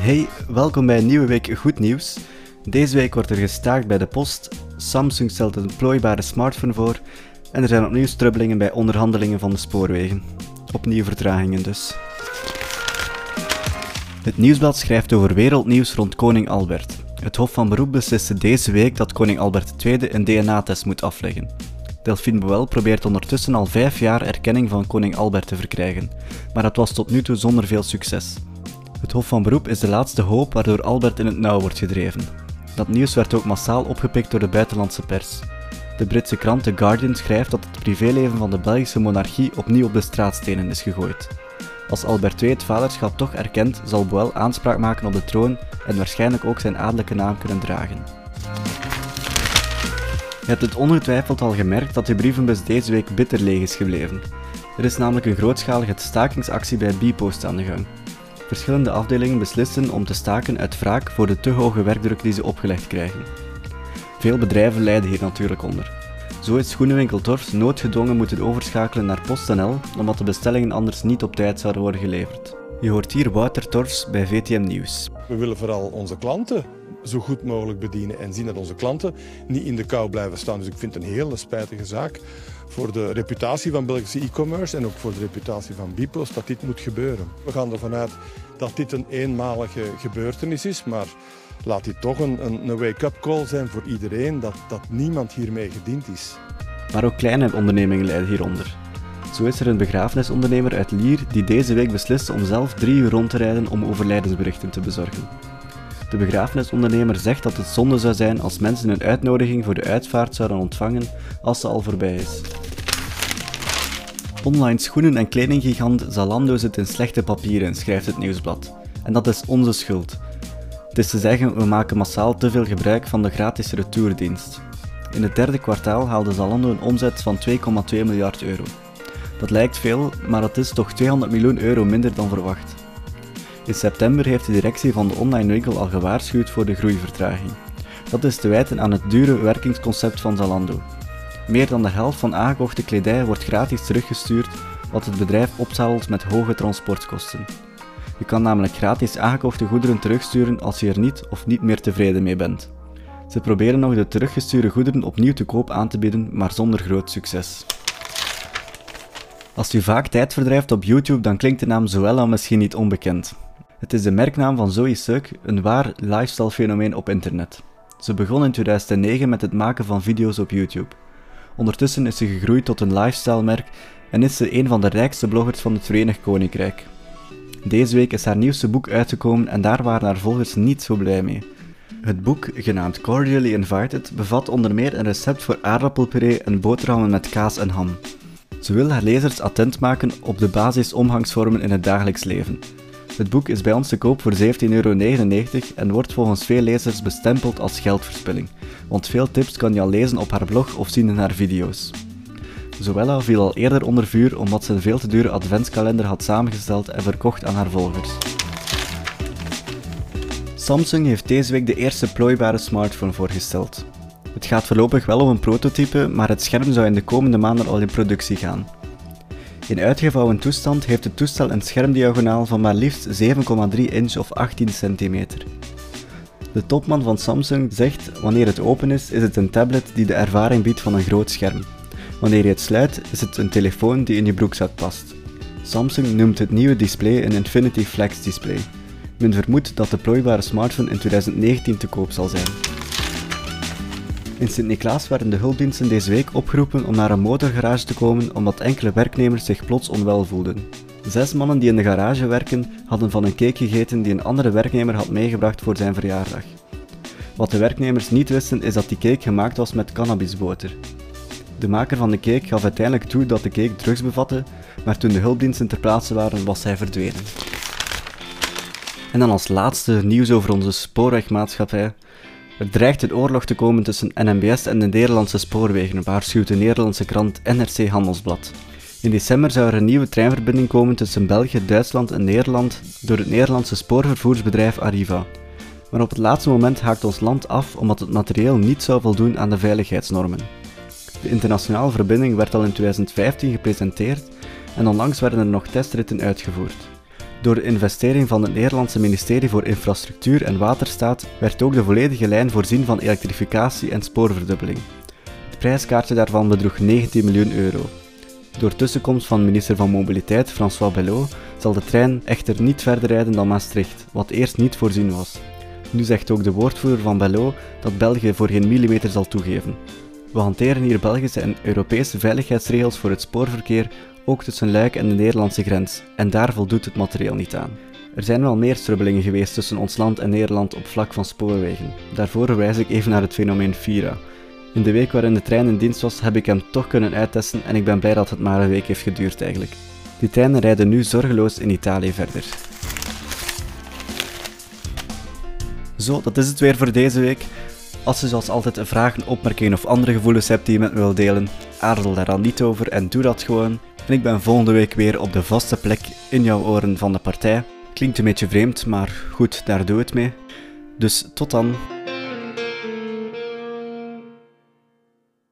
Hey, welkom bij een nieuwe week Goed Nieuws. Deze week wordt er gestaakt bij de post, Samsung stelt een plooibare smartphone voor en er zijn opnieuw strubbelingen bij onderhandelingen van de spoorwegen. Opnieuw vertragingen dus. Het Nieuwsblad schrijft over wereldnieuws rond koning Albert. Het Hof van Beroep besliste deze week dat koning Albert II een DNA-test moet afleggen. Delphine Boël probeert ondertussen al 5 jaar erkenning van koning Albert te verkrijgen, maar dat was tot nu toe zonder veel succes. Het Hof van Beroep is de laatste hoop waardoor Albert in het nauw wordt gedreven. Dat nieuws werd ook massaal opgepikt door de buitenlandse pers. De Britse krant The Guardian schrijft dat het privéleven van de Belgische monarchie opnieuw op de straatstenen is gegooid. Als Albert II het vaderschap toch erkent, zal Boël aanspraak maken op de troon en waarschijnlijk ook zijn adellijke naam kunnen dragen. Je hebt het ongetwijfeld al gemerkt dat de brievenbus deze week bitter leeg is gebleven. Er is namelijk een grootschalige stakingsactie bij Bpost aan de gang. Verschillende afdelingen beslisten om te staken uit wraak voor de te hoge werkdruk die ze opgelegd krijgen. Veel bedrijven lijden hier natuurlijk onder. Zo is schoenenwinkel Torfs noodgedwongen moeten overschakelen naar PostNL omdat de bestellingen anders niet op tijd zouden worden geleverd. Je hoort hier Wouter Torfs bij VTM Nieuws. We willen vooral onze klanten zo goed mogelijk bedienen en zien dat onze klanten niet in de kou blijven staan. Dus ik vind het een hele spijtige zaak voor de reputatie van Belgische e-commerce en ook voor de reputatie van Bpost dat dit moet gebeuren. We gaan ervan uit dat dit een eenmalige gebeurtenis is, maar laat dit toch een wake-up call zijn voor iedereen dat niemand hiermee gediend is. Maar ook kleine ondernemingen lijden hieronder. Zo is er een begrafenisondernemer uit Lier die deze week besliste om zelf 3 uur rond te rijden om overlijdensberichten te bezorgen. De begrafenisondernemer zegt dat het zonde zou zijn als mensen een uitnodiging voor de uitvaart zouden ontvangen als ze al voorbij is. Online schoenen- en kledinggigant Zalando zit in slechte papieren, schrijft het Nieuwsblad. En dat is onze schuld. Het is te zeggen, we maken massaal te veel gebruik van de gratis retourdienst. In het 3e kwartaal haalde Zalando een omzet van 2,2 miljard euro. Dat lijkt veel, maar dat is toch 200 miljoen euro minder dan verwacht. In september heeft de directie van de online winkel al gewaarschuwd voor de groeivertraging. Dat is te wijten aan het dure werkingsconcept van Zalando. Meer dan de helft van aangekochte kledij wordt gratis teruggestuurd, wat het bedrijf opzadelt met hoge transportkosten. Je kan namelijk gratis aangekochte goederen terugsturen als je er niet of niet meer tevreden mee bent. Ze proberen nog de teruggestuurde goederen opnieuw te koop aan te bieden, maar zonder groot succes. Als u vaak tijd verdrijft op YouTube, dan klinkt de naam Zoella misschien niet onbekend. Het is de merknaam van Zoe Sugg, een waar lifestyle fenomeen op internet. Ze begon in 2009 met het maken van video's op YouTube. Ondertussen is ze gegroeid tot een lifestyle merk en is ze een van de rijkste bloggers van het Verenigd Koninkrijk. Deze week is haar nieuwste boek uitgekomen en daar waren haar volgers niet zo blij mee. Het boek, genaamd Cordially Invited, bevat onder meer een recept voor aardappelpuree en boterhammen met kaas en ham. Ze wil haar lezers attent maken op de basisomgangsvormen in het dagelijks leven. Het boek is bij ons te koop voor €17,99 en wordt volgens veel lezers bestempeld als geldverspilling, want veel tips kan je al lezen op haar blog of zien in haar video's. Zoella viel al eerder onder vuur omdat ze een veel te dure adventskalender had samengesteld en verkocht aan haar volgers. Samsung heeft deze week de eerste plooibare smartphone voorgesteld. Het gaat voorlopig wel om een prototype, maar het scherm zou in de komende maanden al in productie gaan. In uitgevouwen toestand heeft het toestel een schermdiagonaal van maar liefst 7,3 inch of 18 centimeter. De topman van Samsung zegt, wanneer het open is, is het een tablet die de ervaring biedt van een groot scherm. Wanneer je het sluit, is het een telefoon die in je broekzak past. Samsung noemt het nieuwe display een Infinity Flex Display. Men vermoedt dat de plooibare smartphone in 2019 te koop zal zijn. In Sint-Niklaas werden de hulpdiensten deze week opgeroepen om naar een motorgarage te komen omdat enkele werknemers zich plots onwel voelden. 6 mannen die in de garage werken hadden van een cake gegeten die een andere werknemer had meegebracht voor zijn verjaardag. Wat de werknemers niet wisten is dat die cake gemaakt was met cannabisboter. De maker van de cake gaf uiteindelijk toe dat de cake drugs bevatte, maar toen de hulpdiensten ter plaatse waren was hij verdwenen. En dan als laatste nieuws over onze spoorwegmaatschappij. Er dreigt een oorlog te komen tussen NMBS en de Nederlandse spoorwegen, waarschuwt de Nederlandse krant NRC Handelsblad. In december zou er een nieuwe treinverbinding komen tussen België, Duitsland en Nederland door het Nederlandse spoorvervoersbedrijf Arriva. Maar op het laatste moment haakt ons land af omdat het materieel niet zou voldoen aan de veiligheidsnormen. De internationale verbinding werd al in 2015 gepresenteerd en onlangs werden er nog testritten uitgevoerd. Door de investering van het Nederlandse ministerie voor Infrastructuur en Waterstaat werd ook de volledige lijn voorzien van elektrificatie en spoorverdubbeling. Het prijskaartje daarvan bedroeg €19 miljoen. Door tussenkomst van minister van Mobiliteit François Bellot zal de trein echter niet verder rijden dan Maastricht, wat eerst niet voorzien was. Nu zegt ook de woordvoerder van Bellot dat België voor geen millimeter zal toegeven. We hanteren hier Belgische en Europese veiligheidsregels voor het spoorverkeer, ook tussen Luik en de Nederlandse grens, en daar voldoet het materieel niet aan. Er zijn wel meer strubbelingen geweest tussen ons land en Nederland op vlak van spoorwegen. Daarvoor verwijs ik even naar het fenomeen Fyra. In de week waarin de trein in dienst was, heb ik hem toch kunnen uittesten en ik ben blij dat het maar een week heeft geduurd eigenlijk. Die treinen rijden nu zorgeloos in Italië verder. Zo, dat is het weer voor deze week. Als u zoals altijd vragen, opmerkingen of andere gevoelens hebt die je met me wilt delen, aarzel daar dan niet over en doe dat gewoon. En ik ben volgende week weer op de vaste plek in jouw oren van de partij. Klinkt een beetje vreemd, maar goed, daar doe het mee. Dus tot dan.